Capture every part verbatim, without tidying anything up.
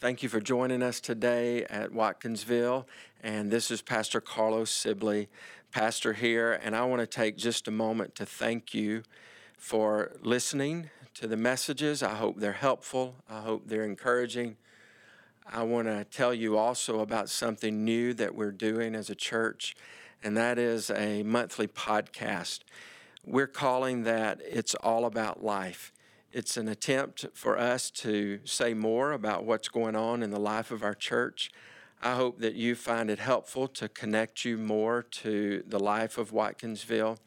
Thank you for joining us today at Watkinsville, and this is Pastor Carlos Sibley, pastor here, and I want to take just a moment to thank you for listening to the messages. I hope they're helpful. I hope they're encouraging. I want to tell you also about something new that we're doing as a church, and that is a monthly podcast. We're calling that It's All About Life. It's an attempt for us to say more about what's going on in the life of our church. I hope that you find it helpful to connect you more to the life of Watkinsville.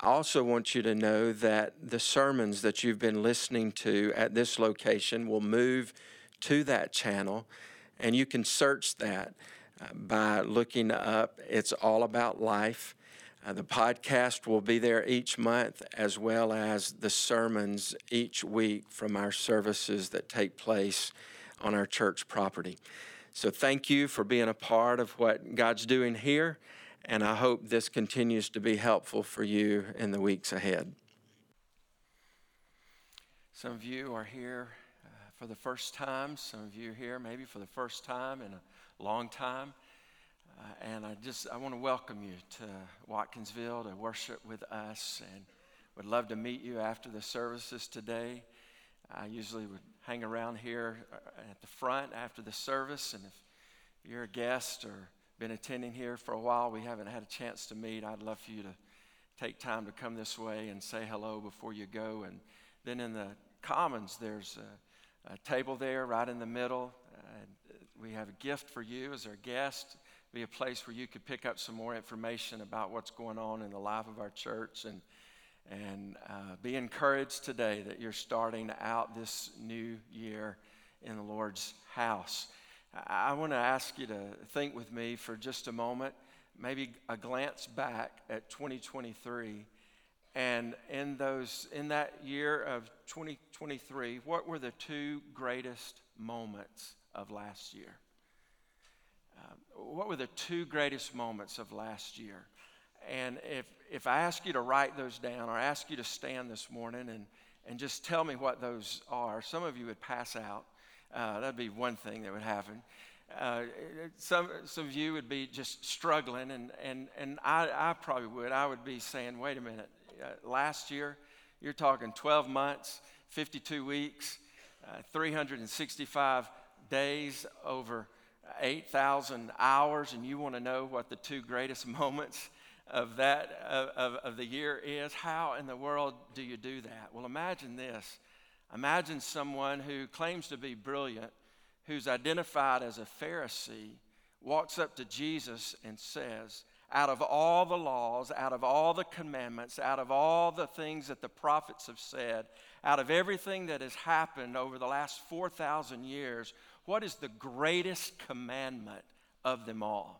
I also want you to know that the sermons that you've been listening to at this location will move to that channel, and you can search that by looking up It's All About Life. Uh, the podcast will be there each month, as well as the sermons each week from our services that take place on our church property. So thank you for being a part of what God's doing here, and I hope this continues to be helpful for you in the weeks ahead. Some of you are here uh, for the first time. Some of you here maybe for the first time in a long time. Uh, and I just, I want to welcome you to Watkinsville to worship with us, and would love to meet you after the services today. I usually would hang around here at the front after the service, and if you're a guest or been attending here for a while, we haven't had a chance to meet, I'd love for you to take time to come this way and say hello before you go. And then in the Commons, there's a, a table there right in the middle, and we have a gift for you as our guest. Be a place where you could pick up some more information about what's going on in the life of our church, and and uh, be encouraged today that you're starting out this new year in the Lord's house. I, I want to ask you to think with me for just a moment, maybe a glance back at twenty twenty-three, and in those in that year of twenty twenty-three, what were the two greatest moments of last year? Um, what were the two greatest moments of last year? And if if I ask you to write those down, or ask you to stand this morning and, and just tell me what those are, some of you would pass out. Uh, that'd be one thing that would happen. Uh, some some of you would be just struggling, and and, and I, I probably would. I would be saying, wait a minute, uh, last year, you're talking twelve months, fifty-two weeks, uh, three hundred sixty-five days over eight thousand hours, and you want to know what the two greatest moments of that of, of, of the year is? How in the world do you do that? Well, imagine this. Imagine someone who claims to be brilliant, who's identified as a Pharisee, walks up to Jesus and says, out of all the laws, out of all the commandments, out of all the things that the prophets have said, out of everything that has happened over the last four thousand years, what is the greatest commandment of them all?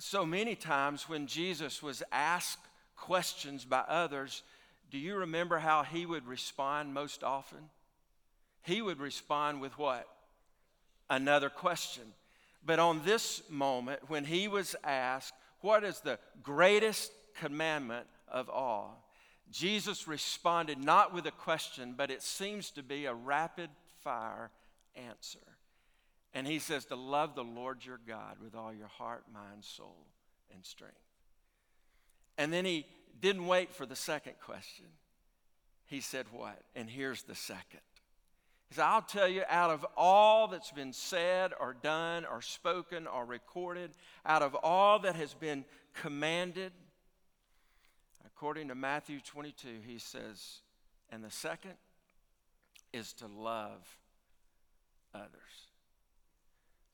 So many times when Jesus was asked questions by others, do you remember how he would respond most often? He would respond with what? Another question. But on this moment, when he was asked, what is the greatest commandment of all? Jesus responded not with a question, but it seems to be a rapid fire answer. And he says to love the Lord your God with all your heart, mind, soul, and strength. And then he didn't wait for the second question. He said what? And here's the second. He said, I'll tell you, out of all that's been said or done or spoken or recorded, out of all that has been commanded, according to Matthew twenty-two, he says, and the second is to love others,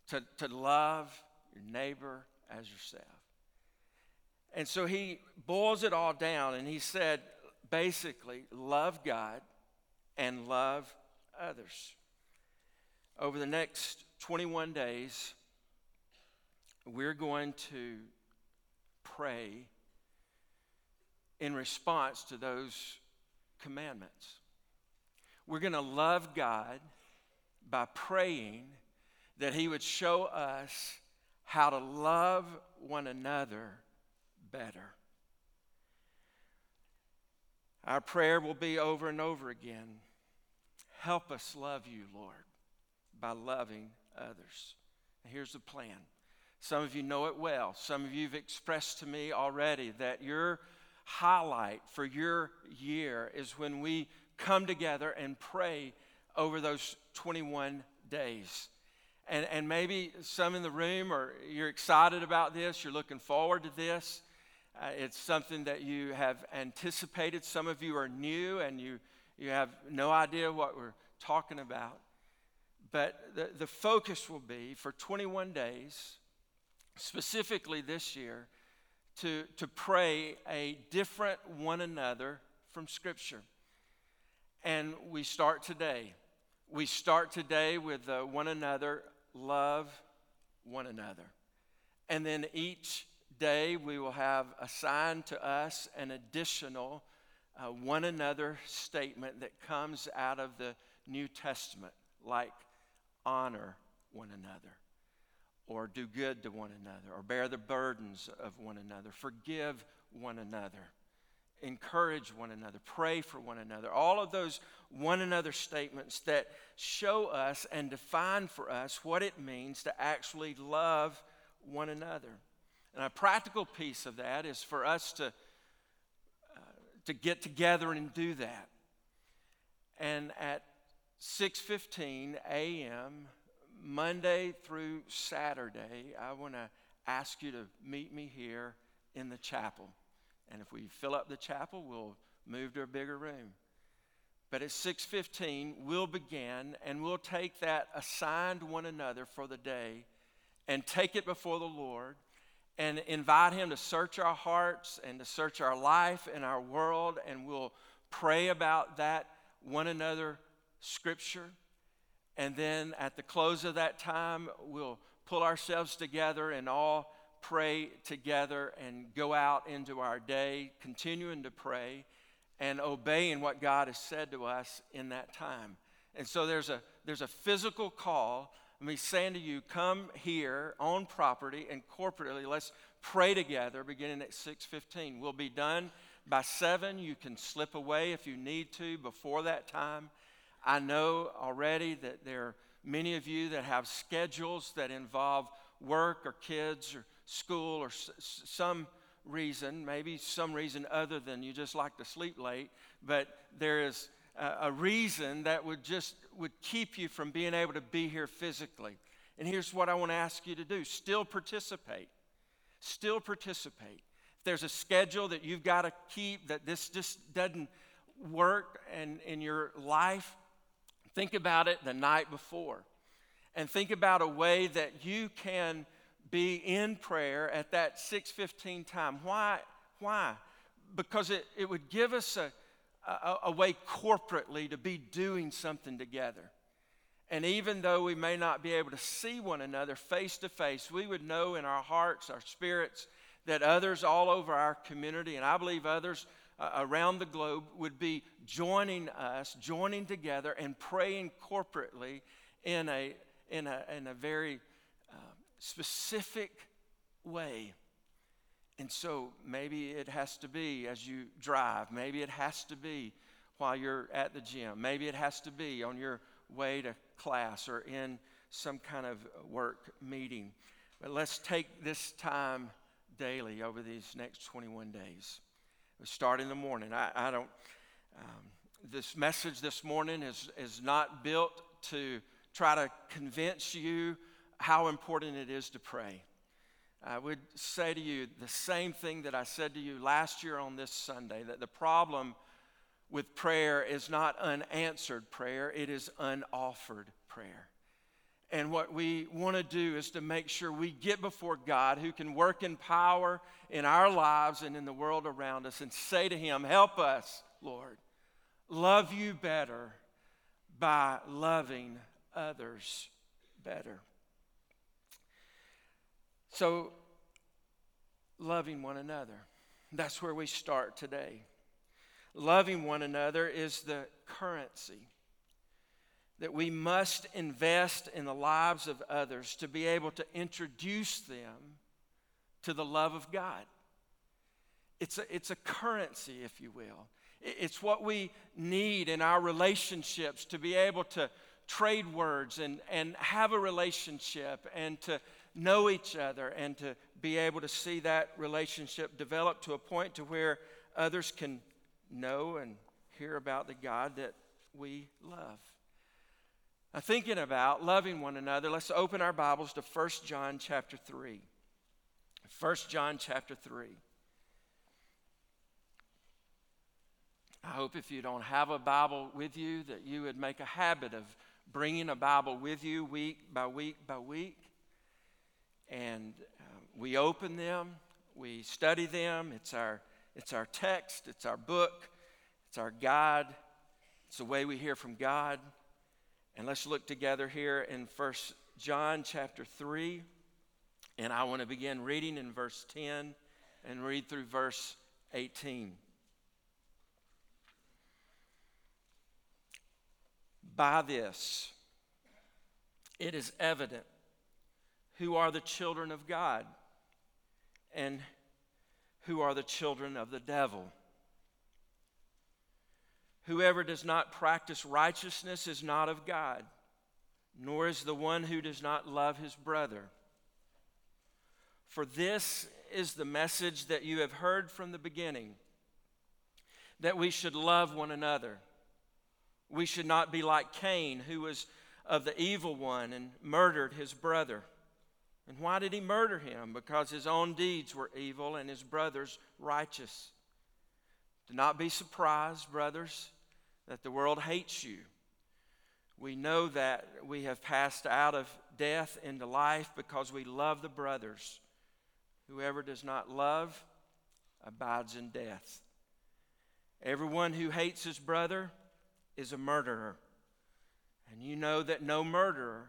to, to love your neighbor as yourself. And so he boils it all down, and he said, basically, love God and love others. Over the next twenty-one days, we're going to pray in response to those commandments. We're going to love God by praying that he would show us how to love one another better. Our prayer will be over and over again. Help us love you, Lord, by loving others. Now, here's the plan. Some of you know it well. Some of you have expressed to me already that your highlight for your year is when we come together and pray over those twenty-one days. And, and maybe some in the room, or you're excited about this, you're looking forward to this. Uh, it's something that you have anticipated. Some of you are new and you, you have no idea what we're talking about. But the, the focus will be for twenty-one days, specifically this year, to, to pray a different one another from Scripture. And we start today. We start today with uh, one another, love one another. And then each day we will have assigned to us an additional uh, one another statement that comes out of the New Testament, like honor one another, or do good to one another, or bear the burdens of one another, forgive one another, encourage one another, pray for one another. All of those one another statements that show us and define for us what it means to actually love one another. And a practical piece of that is for us to, uh, to get together and do that. And at six fifteen a.m., Monday through Saturday, I want to ask you to meet me here in the chapel. And if we fill up the chapel, we'll move to a bigger room. But at six fifteen, we'll begin, and we'll take that assigned one another for the day and take it before the Lord and invite Him to search our hearts and to search our life and our world, and we'll pray about that one another Scripture. And then at the close of that time, we'll pull ourselves together and all pray together and go out into our day, continuing to pray and obeying what God has said to us in that time. And so there's a there's a physical call. I mean, saying to you, come here on property and corporately, let's pray together beginning at six fifteen. We'll be done by seven. You can slip away if you need to before that time. I know already that there are many of you that have schedules that involve work or kids or school or s- some reason, maybe some reason other than you just like to sleep late, but there is a, a reason that would just would keep you from being able to be here physically. And here's what I want to ask you to do. Still participate. Still participate. If there's a schedule that you've got to keep, that this just doesn't work and in your life, think about it the night before. And think about a way that you can be in prayer at that six fifteen time. Why? Why? Because it, it would give us a, a, a way corporately to be doing something together. And even though we may not be able to see one another face to face, we would know in our hearts, our spirits, that others all over our community, and I believe others uh, around the globe, would be joining us, joining together and praying corporately in a in a, in a very uh, specific way. And so maybe it has to be as you drive. Maybe it has to be while you're at the gym. Maybe it has to be on your way to class or in some kind of work meeting. But let's take this time daily over these next twenty-one days. We start in the morning. I, I don't, um, this message this morning is, is not built to try to convince you how important it is to pray. I would say to you the same thing that I said to you last year on this Sunday, that the problem with prayer is not unanswered prayer, it is unoffered prayer. And what we want to do is to make sure we get before God, who can work in power in our lives and in the world around us, and say to Him, help us, Lord, love you better by loving others better. So, loving one another. That's where we start today. Loving one another is the currency that we must invest in the lives of others to be able to introduce them to the love of God. It's a, it's a currency, if you will. It's what we need in our relationships to be able to trade words and, and have a relationship and to know each other and to be able to see that relationship develop to a point to where others can know and hear about the God that we love. Now, thinking about loving one another, let's open our Bibles to First John chapter three. First John chapter three. I hope if you don't have a Bible with you that you would make a habit of bringing a Bible with you week by week by week. And uh, we open them, we study them. It's our, it's our text, it's our book, it's our guide. It's the way we hear from God. And let's look together here in First John chapter three. And I want to begin reading in verse ten and read through verse eighteen. By this, it is evident who are the children of God and who are the children of the devil. Whoever does not practice righteousness is not of God, nor is the one who does not love his brother. For this is the message that you have heard from the beginning, that we should love one another. We should not be like Cain, who was of the evil one and murdered his brother. And why did he murder him? Because his own deeds were evil and his brother's righteous. Do not be surprised, brothers, that the world hates you. We know that we have passed out of death into life because we love the brothers. Whoever does not love abides in death. Everyone who hates his brother is a murderer. And you know that no murderer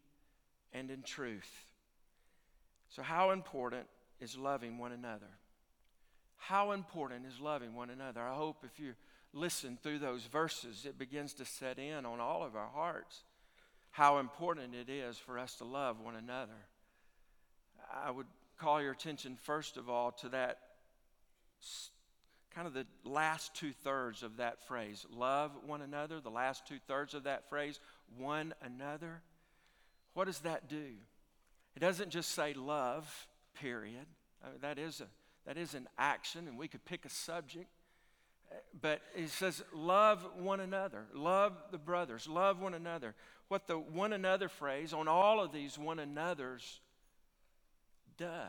and in truth. So how important is loving one another? How important is loving one another? I hope if you listen through those verses, it begins to set in on all of our hearts how important it is for us to love one another. I would call your attention first of all to that kind of the last two-thirds of that phrase. Love one another, the last two-thirds of that phrase, one another. What does that do? It doesn't just say love, period. I mean, that is a that is an action, and we could pick a subject. But it says love one another, love the brothers, love one another. What the one another phrase on all of these one another's does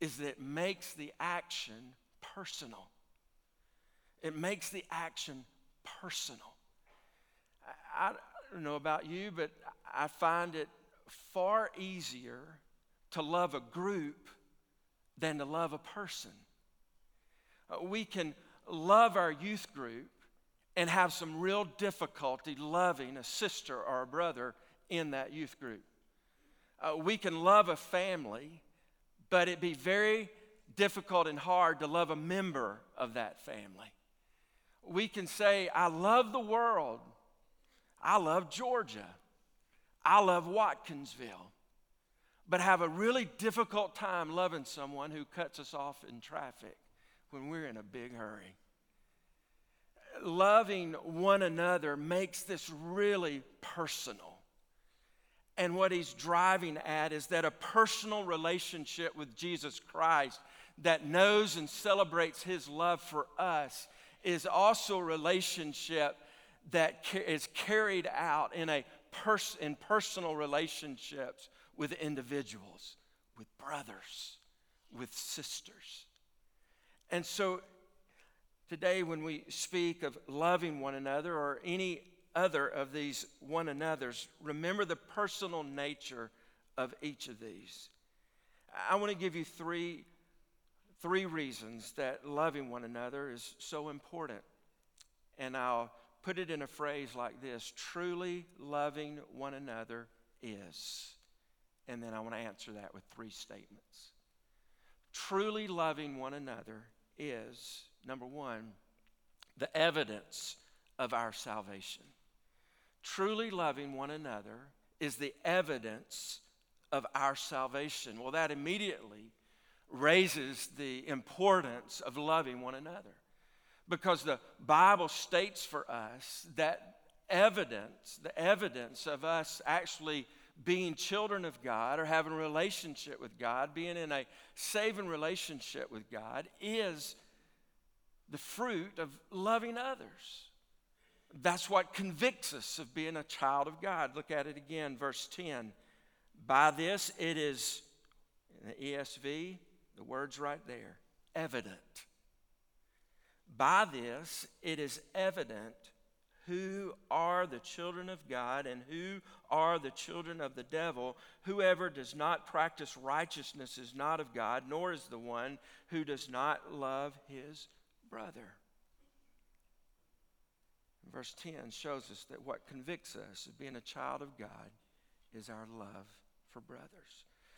is that it makes the action personal. It makes the action personal. I, I don't know about you, but I find it far easier to love a group than to love a person. We can love our youth group and have some real difficulty loving a sister or a brother in that youth group. Uh, we can love a family, but it'd be very difficult and hard to love a member of that family. We can say, I love the world. I love Georgia. I love Watkinsville. But have a really difficult time loving someone who cuts us off in traffic when we're in a big hurry. Loving one another makes this really personal. And what he's driving at is that a personal relationship with Jesus Christ that knows and celebrates his love for us is also a relationship that is carried out in a pers- in personal relationships with individuals, with brothers, with sisters. And so today when we speak of loving one another or any other of these one another's, remember the personal nature of each of these. I want to give you three, three reasons that loving one another is so important. And I'll put it in a phrase like this: truly loving one another is. And then I want to answer that with three statements. Truly loving one another is, number one, the evidence of our salvation. Truly loving one another is the evidence of our salvation. Well, that immediately raises the importance of loving one another, because the Bible states for us that evidence, the evidence of us actually being children of God or having a relationship with God, being in a saving relationship with God, is the fruit of loving others. That's what convicts us of being a child of God. Look at it again, verse ten. By this it is, in the E S V, the word's right there, evident. By this it is evident who are the children of God and who are the children of the devil. Whoever does not practice righteousness is not of God, nor is the one who does not love his brother. Verse ten shows us that what convicts us of being a child of God is our love for brothers.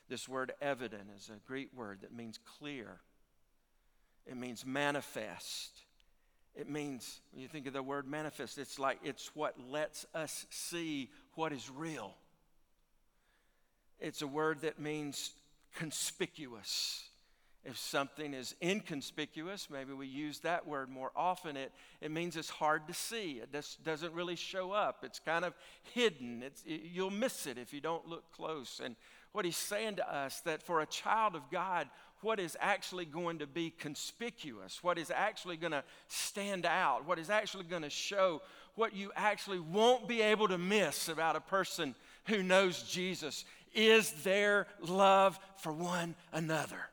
This word evident is a Greek word that means clear. It means manifest. It means, when you think of the word manifest, it's like it's what lets us see what is real. It's a word that means conspicuous. If something is inconspicuous, maybe we use that word more often, it, it means it's hard to see. It just doesn't really show up. It's kind of hidden. It's, it, you'll miss it if you don't look close. And what he's saying to us, that for a child of God, what is actually going to be conspicuous, what is actually going to stand out, what is actually going to show, what you actually won't be able to miss about a person who knows Jesus, is their love for one another.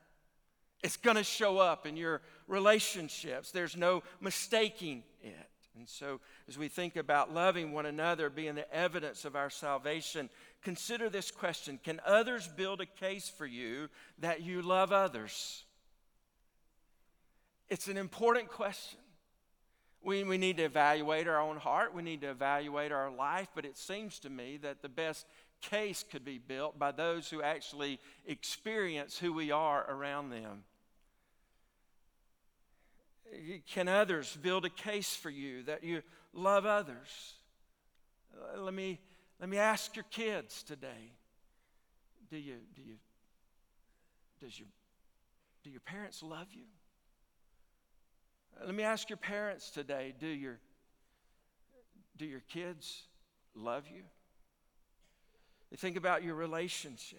It's going to show up in your relationships. There's no mistaking it. And so as we think about loving one another being the evidence of our salvation, consider this question. Can others build a case for you that you love others? It's an important question. We, we need to evaluate our own heart. We need to evaluate our life. But it seems to me that the best case could be built by those who actually experience who we are around them. Can others build a case for you that you love others? Let me let me ask your kids today. Do you do you does your do your parents love you? Let me ask your parents today, do your do your kids love you? Think about your relationships.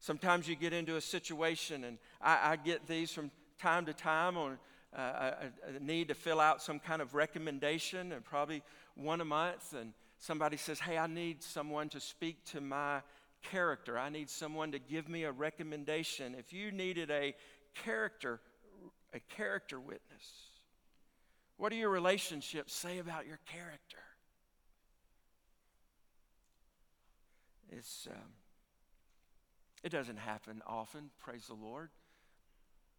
Sometimes you get into a situation, and I, I get these from time to time on uh, a, a need to fill out some kind of recommendation, and probably one a month, and somebody says, hey, I need someone to speak to my character. I need someone to give me a recommendation. If you needed a character, a character witness, what do your relationships say about your character? It's, um, it doesn't happen often, praise the Lord,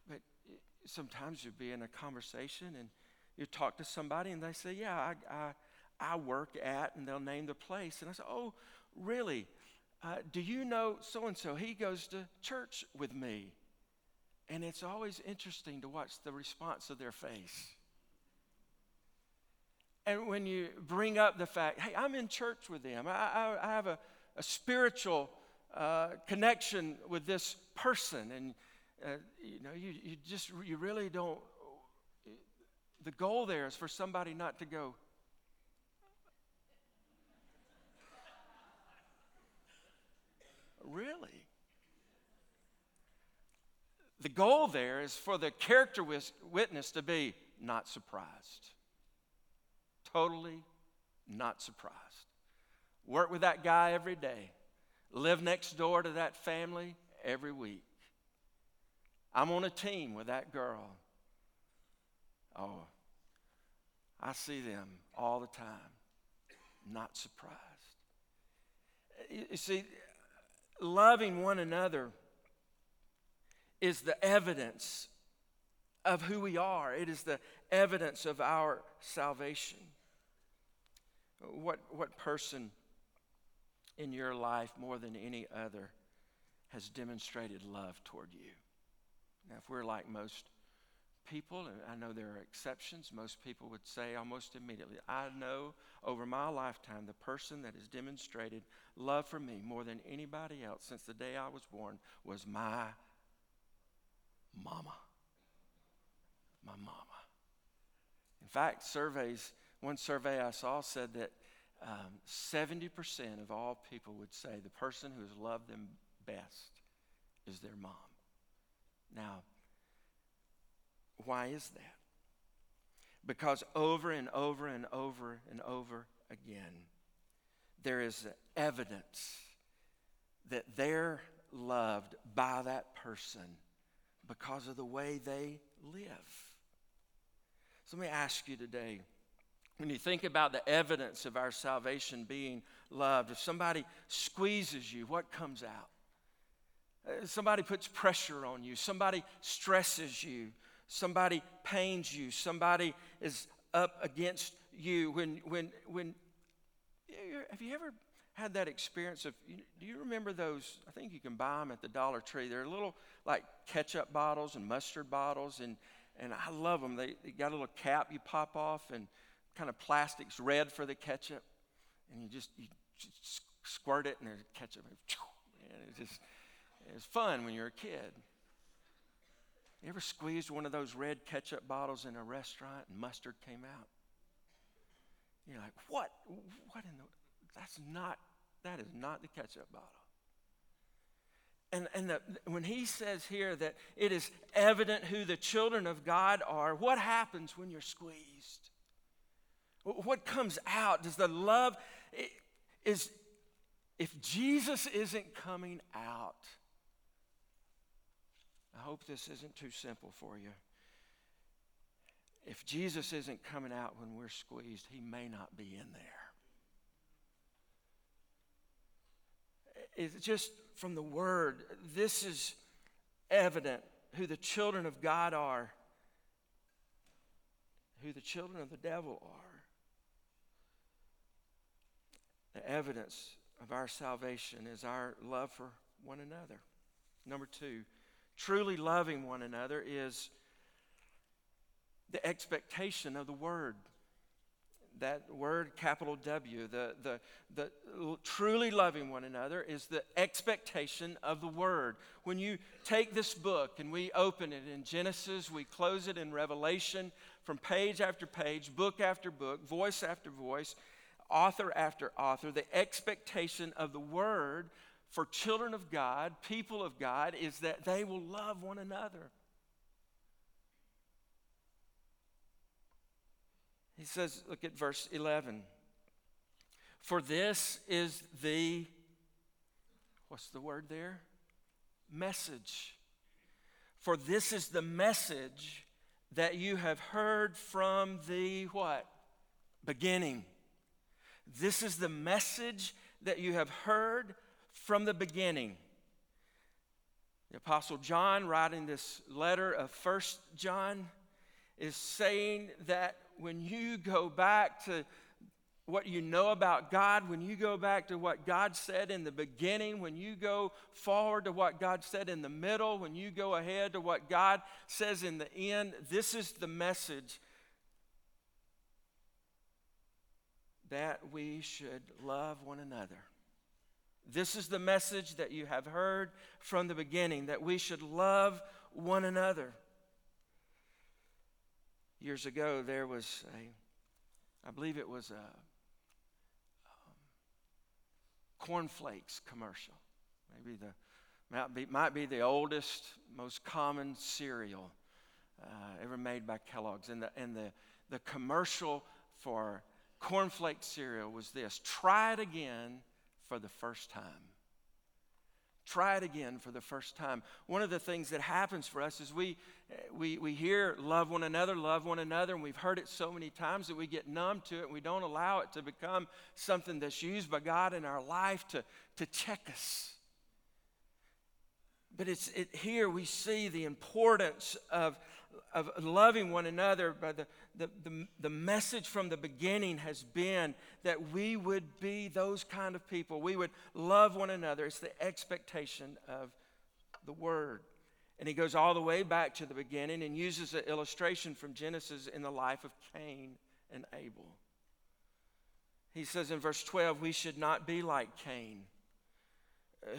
but it, sometimes you'll be in a conversation and you talk to somebody and they say, yeah, I I, I work at, and they'll name the place. And I say, oh, really? Uh, do you know so-and-so? He goes to church with me. And it's always interesting to watch the response of their face. And when you bring up the fact, hey, I'm in church with them, I, I, I have a a spiritual uh, connection with this person, and uh, you know, you, you just, you really don't, the goal there is for somebody not to go, really? The goal there is for the character witness to be not surprised, totally not surprised. Work with that guy every day. Live next door to that family every week. I'm on a team with that girl. Oh, I see them all the time. Not surprised. You see, loving one another is the evidence of who we are. It is the evidence of our salvation. What, what person in your life more than any other has demonstrated love toward you. Now, if we're like most people, and I know there are exceptions, most people would say almost immediately, I know over my lifetime the person that has demonstrated love for me more than anybody else since the day I was born was my mama. My mama. In fact, surveys, one survey I saw said that um, seventy percent of all people would say the person who has loved them best is their mom. Now, why is that? Because over and over and over and over again, there is evidence that they're loved by that person because of the way they live. So let me ask you today, when you think about the evidence of our salvation being loved, if somebody squeezes you, what comes out? Somebody puts pressure on you. Somebody stresses you. Somebody pains you. Somebody is up against you. When, when, when, have you ever had that experience of, do you remember those, I think you can buy them at the Dollar Tree. They're little like ketchup bottles and mustard bottles, and, and I love them. They, they got a little cap you pop off, and kind of plastic's red for the ketchup, and you just, you just squirt it, and there's ketchup, and it's just, it's fun when you're a kid. You ever squeezed one of those red ketchup bottles in a restaurant and mustard came out? You're like, what? What in the? That's not. That is not the ketchup bottle. And and the, when he says here that it is evident who the children of God are, what happens when you're squeezed? What comes out? Does the love it, is? If Jesus isn't coming out, I hope this isn't too simple for you. If Jesus isn't coming out when we're squeezed, he may not be in there. It's just from the word, this is evident who the children of God are, who the children of the devil are. The evidence of our salvation is our love for one another. Number two, truly loving one another is the expectation of the word. That word, capital W, the, the, the truly loving one another is the expectation of the word. When you take this book and we open it in Genesis, we close it in Revelation, from page after page, book after book, voice after voice, author after author, the expectation of the word for children of God, people of God, is that they will love one another. He says, look at verse eleven. For this is the, what's the word there? Message. For this is the message that you have heard from the what? Beginning. This is the message that you have heard from the beginning. The Apostle John, writing this letter of First John, is saying that when you go back to what you know about God, when you go back to what God said in the beginning, when you go forward to what God said in the middle, when you go ahead to what God says in the end, this is the message that we should love one another. This is the message that you have heard from the beginning, that we should love one another. Years ago, there was a, I believe it was a um, cornflakes commercial. Maybe the, might be, might be the oldest, most common cereal uh, ever made by Kellogg's. And the, and the, the commercial for cornflake cereal was this: try it again for the first time. Try it again for the first time. One of the things that happens for us is we we we hear love one another, love one another, and we've heard it so many times that we get numb to it, and we don't allow it to become something that's used by God in our life to, to check us. But it's it, here we see the importance of, of loving one another. By the, the, the, the message from the beginning has been that we would be those kind of people. We would love one another. It's the expectation of the Word. And he goes all the way back to the beginning and uses an illustration from Genesis in the life of Cain and Abel. He says in verse twelve, we should not be like Cain,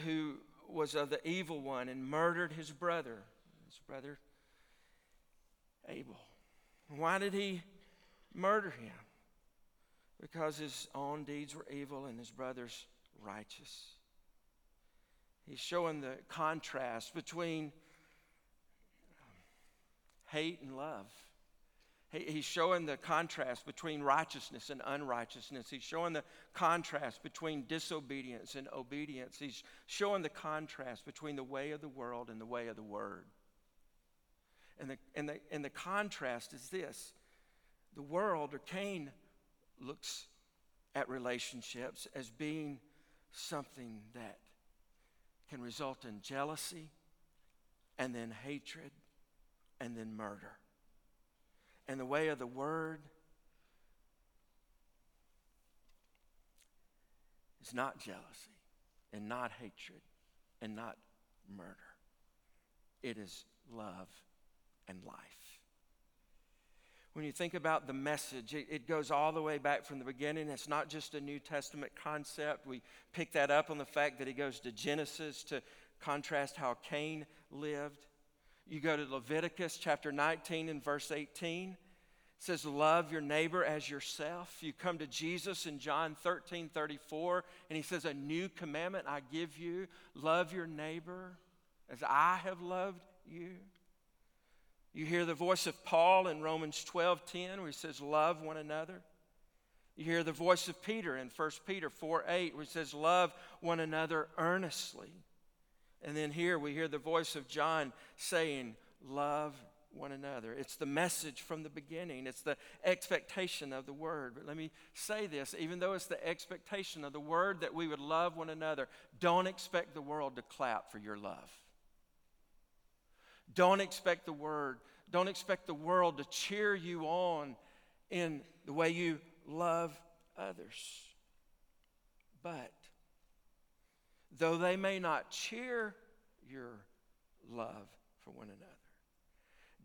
who was of the evil one and murdered his brother, his brother Abel. Why did he murder him? Because his own deeds were evil and his brother's righteous. He's showing the contrast between hate and love. He's showing the contrast between righteousness and unrighteousness. He's showing the contrast between disobedience and obedience. He's showing the contrast between the way of the world and the way of the Word. And the, and the, and the contrast is this. The world, or Cain, looks at relationships as being something that can result in jealousy and then hatred and then murder. And the way of the Word is not jealousy and not hatred and not murder. It is love and life. When you think about the message, it, it goes all the way back from the beginning. It's not just a New Testament concept. We pick that up on the fact that it goes to Genesis to contrast how Cain lived. You go to Leviticus chapter nineteen and verse eighteen. It says, love your neighbor as yourself. You come to Jesus in John thirteen thirty-four, and he says, a new commandment I give you. Love your neighbor as I have loved you. You hear the voice of Paul in Romans twelve ten, where he says, love one another. You hear the voice of Peter in First Peter four eight, where he says, love one another earnestly. And then here we hear the voice of John saying, love one another. It's the message from the beginning. It's the expectation of the Word. But let me say this, even though it's the expectation of the Word that we would love one another, don't expect the world to clap for your love. Don't expect the word, don't expect the world to cheer you on in the way you love others. But though they may not cheer your love for one another,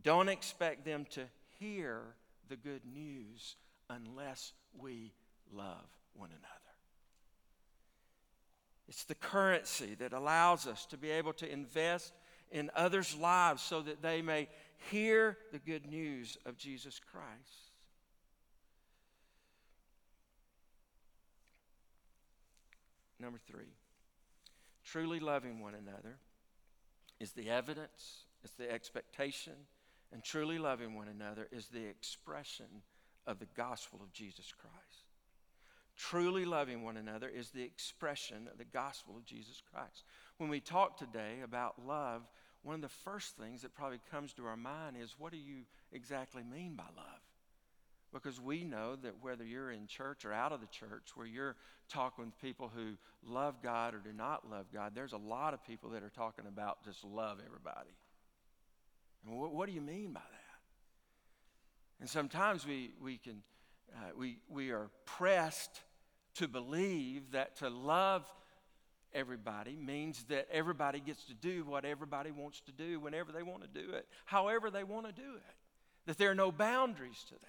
don't expect them to hear the good news unless we love one another. It's the currency that allows us to be able to invest in others' lives so that they may hear the good news of Jesus Christ. Number three. Truly loving one another is the evidence, it's the expectation, and truly loving one another is the expression of the gospel of Jesus Christ. Truly loving one another is the expression of the gospel of Jesus Christ. When we talk today about love, one of the first things that probably comes to our mind is, what do you exactly mean by love? Because we know that whether you're in church or out of the church, where you're talking with people who love God or do not love God, there's a lot of people that are talking about just love everybody. And what, what do you mean by that? And sometimes we we can uh, we we are pressed to believe that to love everybody means that everybody gets to do what everybody wants to do whenever they want to do it, however they want to do it. That there are no boundaries to that.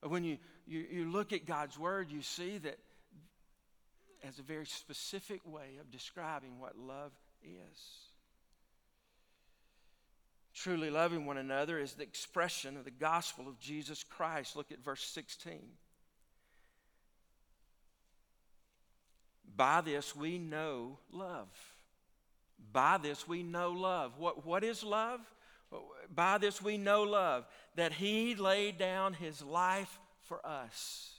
But when you, you, you look at God's Word, you see that as a very specific way of describing what love is. Truly loving one another is the expression of the gospel of Jesus Christ. Look at verse sixteen. By this we know love. By this we know love. What, what is love? By this we know love, that he laid down his life for us,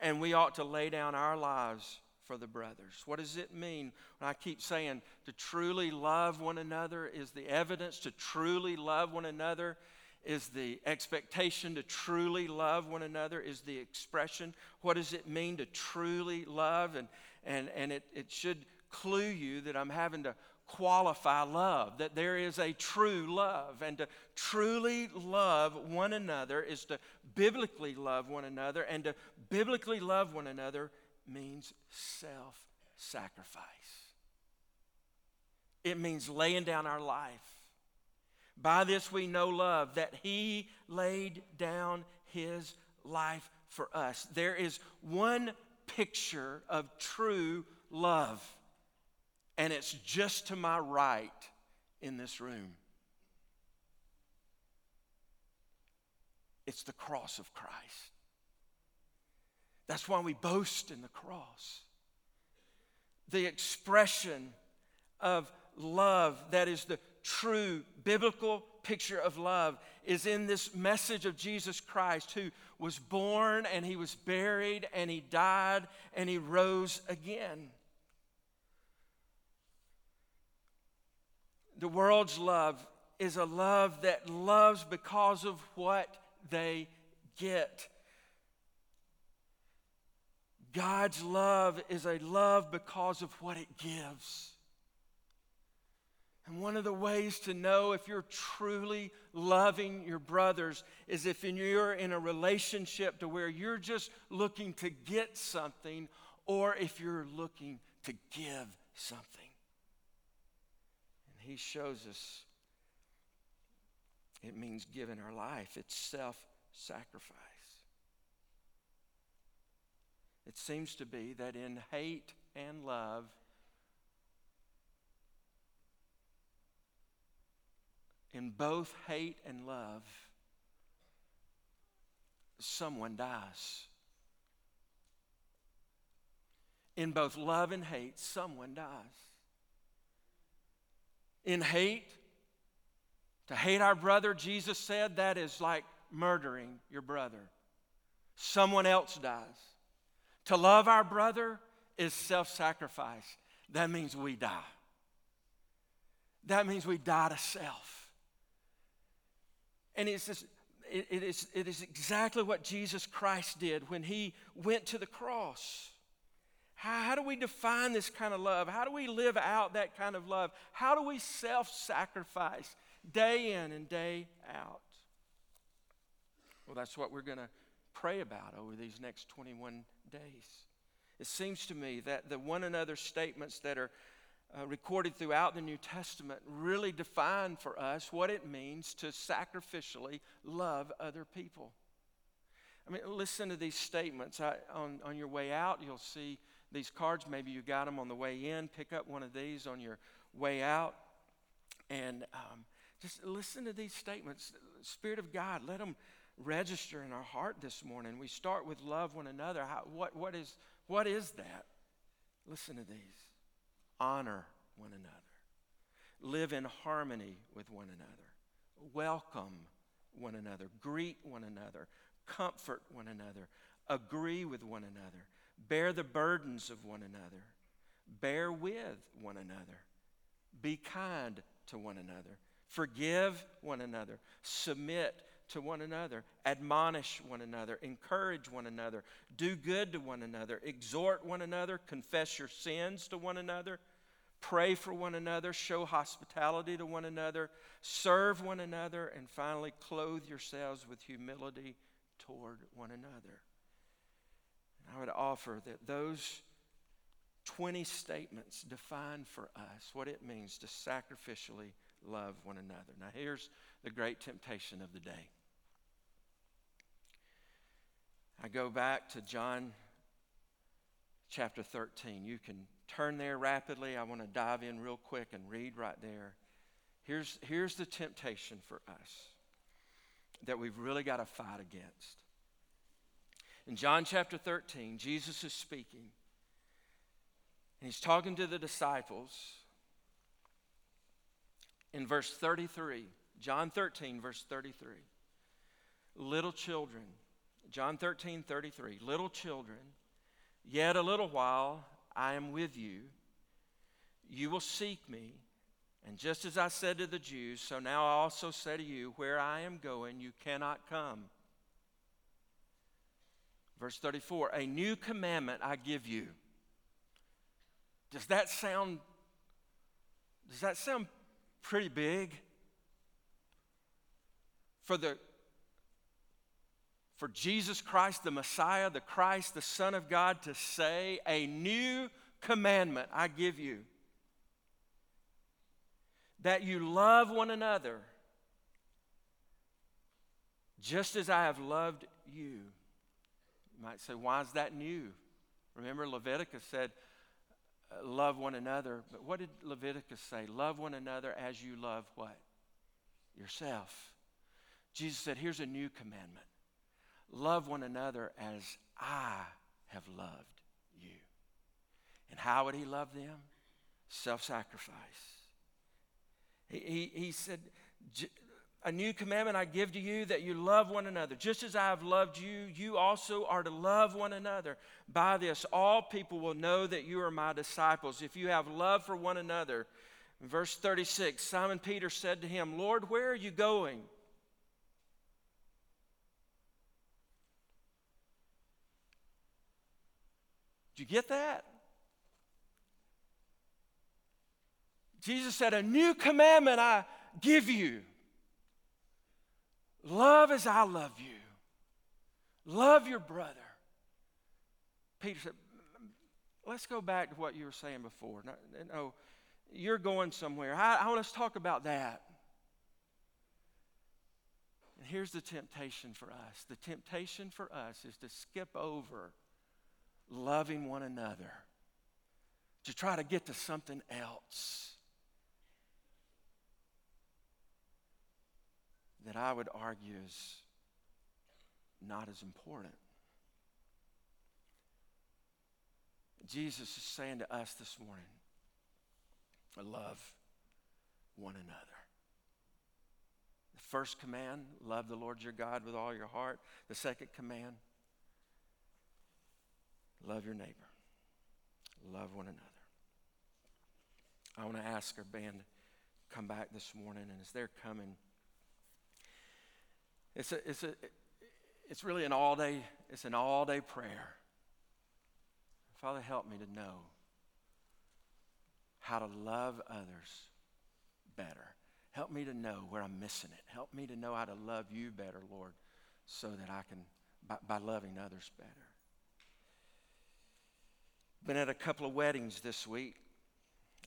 and we ought to lay down our lives for the brothers. What does it mean when I keep saying to truly love one another is the evidence, to truly love one another is the expectation, to truly love one another is the expression? What does it mean to truly love? And, and, and it, it should clue you that I'm having to qualify love, that there is a true love. And to truly love one another is to biblically love one another, and to biblically love one another means self-sacrifice. It means laying down our life. By this we know love, that he laid down his life for us. There is one picture of true love, and it's just to my right in this room. It's the cross of Christ. That's why we boast in the cross. The expression of love that is the true biblical picture of love is in this message of Jesus Christ, who was born and he was buried and he died and he rose again. The world's love is a love that loves because of what they get. God's love is a love because of what it gives. And one of the ways to know if you're truly loving your brothers is if you're in a relationship to where you're just looking to get something, or if you're looking to give something. And he shows us it means giving our life. It's self-sacrifice. It seems to be that in hate and love, in both hate and love, someone dies. In both love and hate, someone dies. In hate, to hate our brother, Jesus said, that is like murdering your brother. Someone else dies. To love our brother is self-sacrifice. That means we die. That means we die to self. And it's this, it, it, is, it is exactly what Jesus Christ did when he went to the cross. How, how do we define this kind of love? How do we live out that kind of love? How do we self-sacrifice day in and day out? Well, that's what we're going to pray about over these next twenty-one days. It seems to me that the one another statements that are Uh, recorded throughout the New Testament really define for us what it means to sacrificially love other people. I mean, listen to these statements. I, on, on your way out, you'll see these cards. Maybe you got them on the way in. Pick up one of these on your way out. And um, just listen to these statements. Spirit of God, let them register in our heart this morning. We start with love one another. How, what, what is, what is that? Listen to these. Honor one another. Live in harmony with one another. Welcome one another. Greet one another. Comfort one another. Agree with one another. Bear the burdens of one another. Bear with one another. Be kind to one another. Forgive one another. Submit to one another. Admonish one another. Encourage one another. Do good to one another. Exhort one another. Confess your sins to one another. Pray for one another, show hospitality to one another, serve one another, and finally clothe yourselves with humility toward one another. And I would offer that those twenty statements define for us what it means to sacrificially love one another. Now here's the great temptation of the day. I go back to John chapter thirteen. You can turn there rapidly. I want to dive in real quick and read right there. Here's, here's the temptation for us that we've really got to fight against. In John chapter thirteen, Jesus is speaking, and he's talking to the disciples. In verse thirty-three, John thirteen, verse thirty-three, little children, John thirteen, thirty-three, little children, yet a little while I am with you. You will seek me. And just as I said to the Jews, so now I also say to you, where I am going, you cannot come. Verse thirty-four, a new commandment I give you, Does that sound, does that sound pretty big? For the for Jesus Christ, the Messiah, the Christ, the Son of God, to say, a new commandment I give you, that you love one another just as I have loved you. You might say, why is that new? Remember, Leviticus said, love one another. But what did Leviticus say? Love one another as you love what? Yourself. Jesus said, here's a new commandment. Love one another as I have loved you. And how would he love them? Self-sacrifice. He, he, he said, a new commandment I give to you, that you love one another. Just as I have loved you, you also are to love one another. By this, all people will know that you are my disciples, if you have love for one another. In verse thirty-six, Simon Peter said to him, Lord, where are you going? Did you get that? Jesus said, a new commandment I give you. Love as I love you. Love your brother. Peter said, let's go back to what you were saying before. No, no you're going somewhere. I, I want us to talk about that. And here's the temptation for us. The temptation for us is to skip over loving one another, to try to get to something else that I would argue is not as important. Jesus is saying to us this morning, love one another. The first command, love the Lord your God with all your heart. The second command, love your neighbor. Love one another. I want to ask our band to come back this morning, and as they're coming, it's a, it's a, it's really an all day, it's an all day prayer. Father, help me to know how to love others better. Help me to know where I'm missing it. Help me to know how to love you better, Lord, so that I can, by, by loving others better. Been at a couple of weddings this week.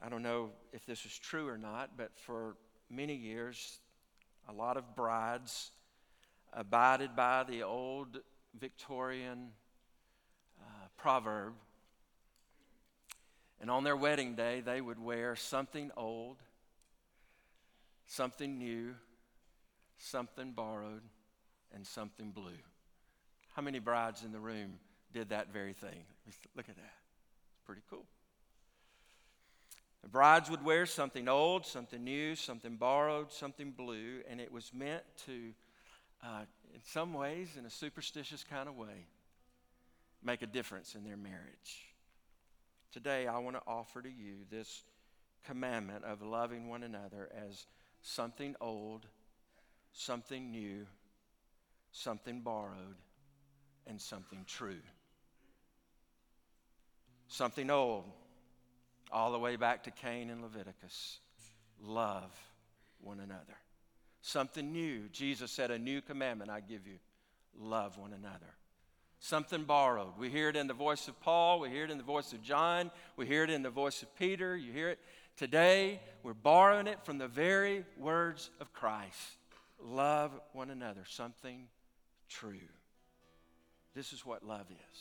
I don't know if this is true or not, but for many years, a lot of brides abided by the old Victorian uh, proverb. And on their wedding day, they would wear something old, something new, something borrowed, and something blue. How many brides in the room did that very thing? Look at that. Pretty cool. The brides would wear something old, something new, something borrowed, something blue, and it was meant to, uh, in some ways, in a superstitious kind of way, make a difference in their marriage. Today, I want to offer to you this commandment of loving one another as something old, something new, something borrowed, and something true. Something old, all the way back to Cain and Leviticus. Love one another. Something new. Jesus said, a new commandment I give you. Love one another. Something borrowed. We hear it in the voice of Paul. We hear it in the voice of John. We hear it in the voice of Peter. You hear it today. We're borrowing it from the very words of Christ. Love one another. Something true. This is what love is.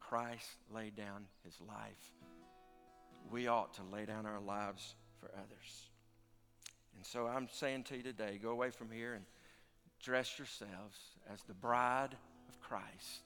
Christ laid down his life. We ought to lay down our lives for others. And so I'm saying to you today, go away from here and dress yourselves as the bride of Christ,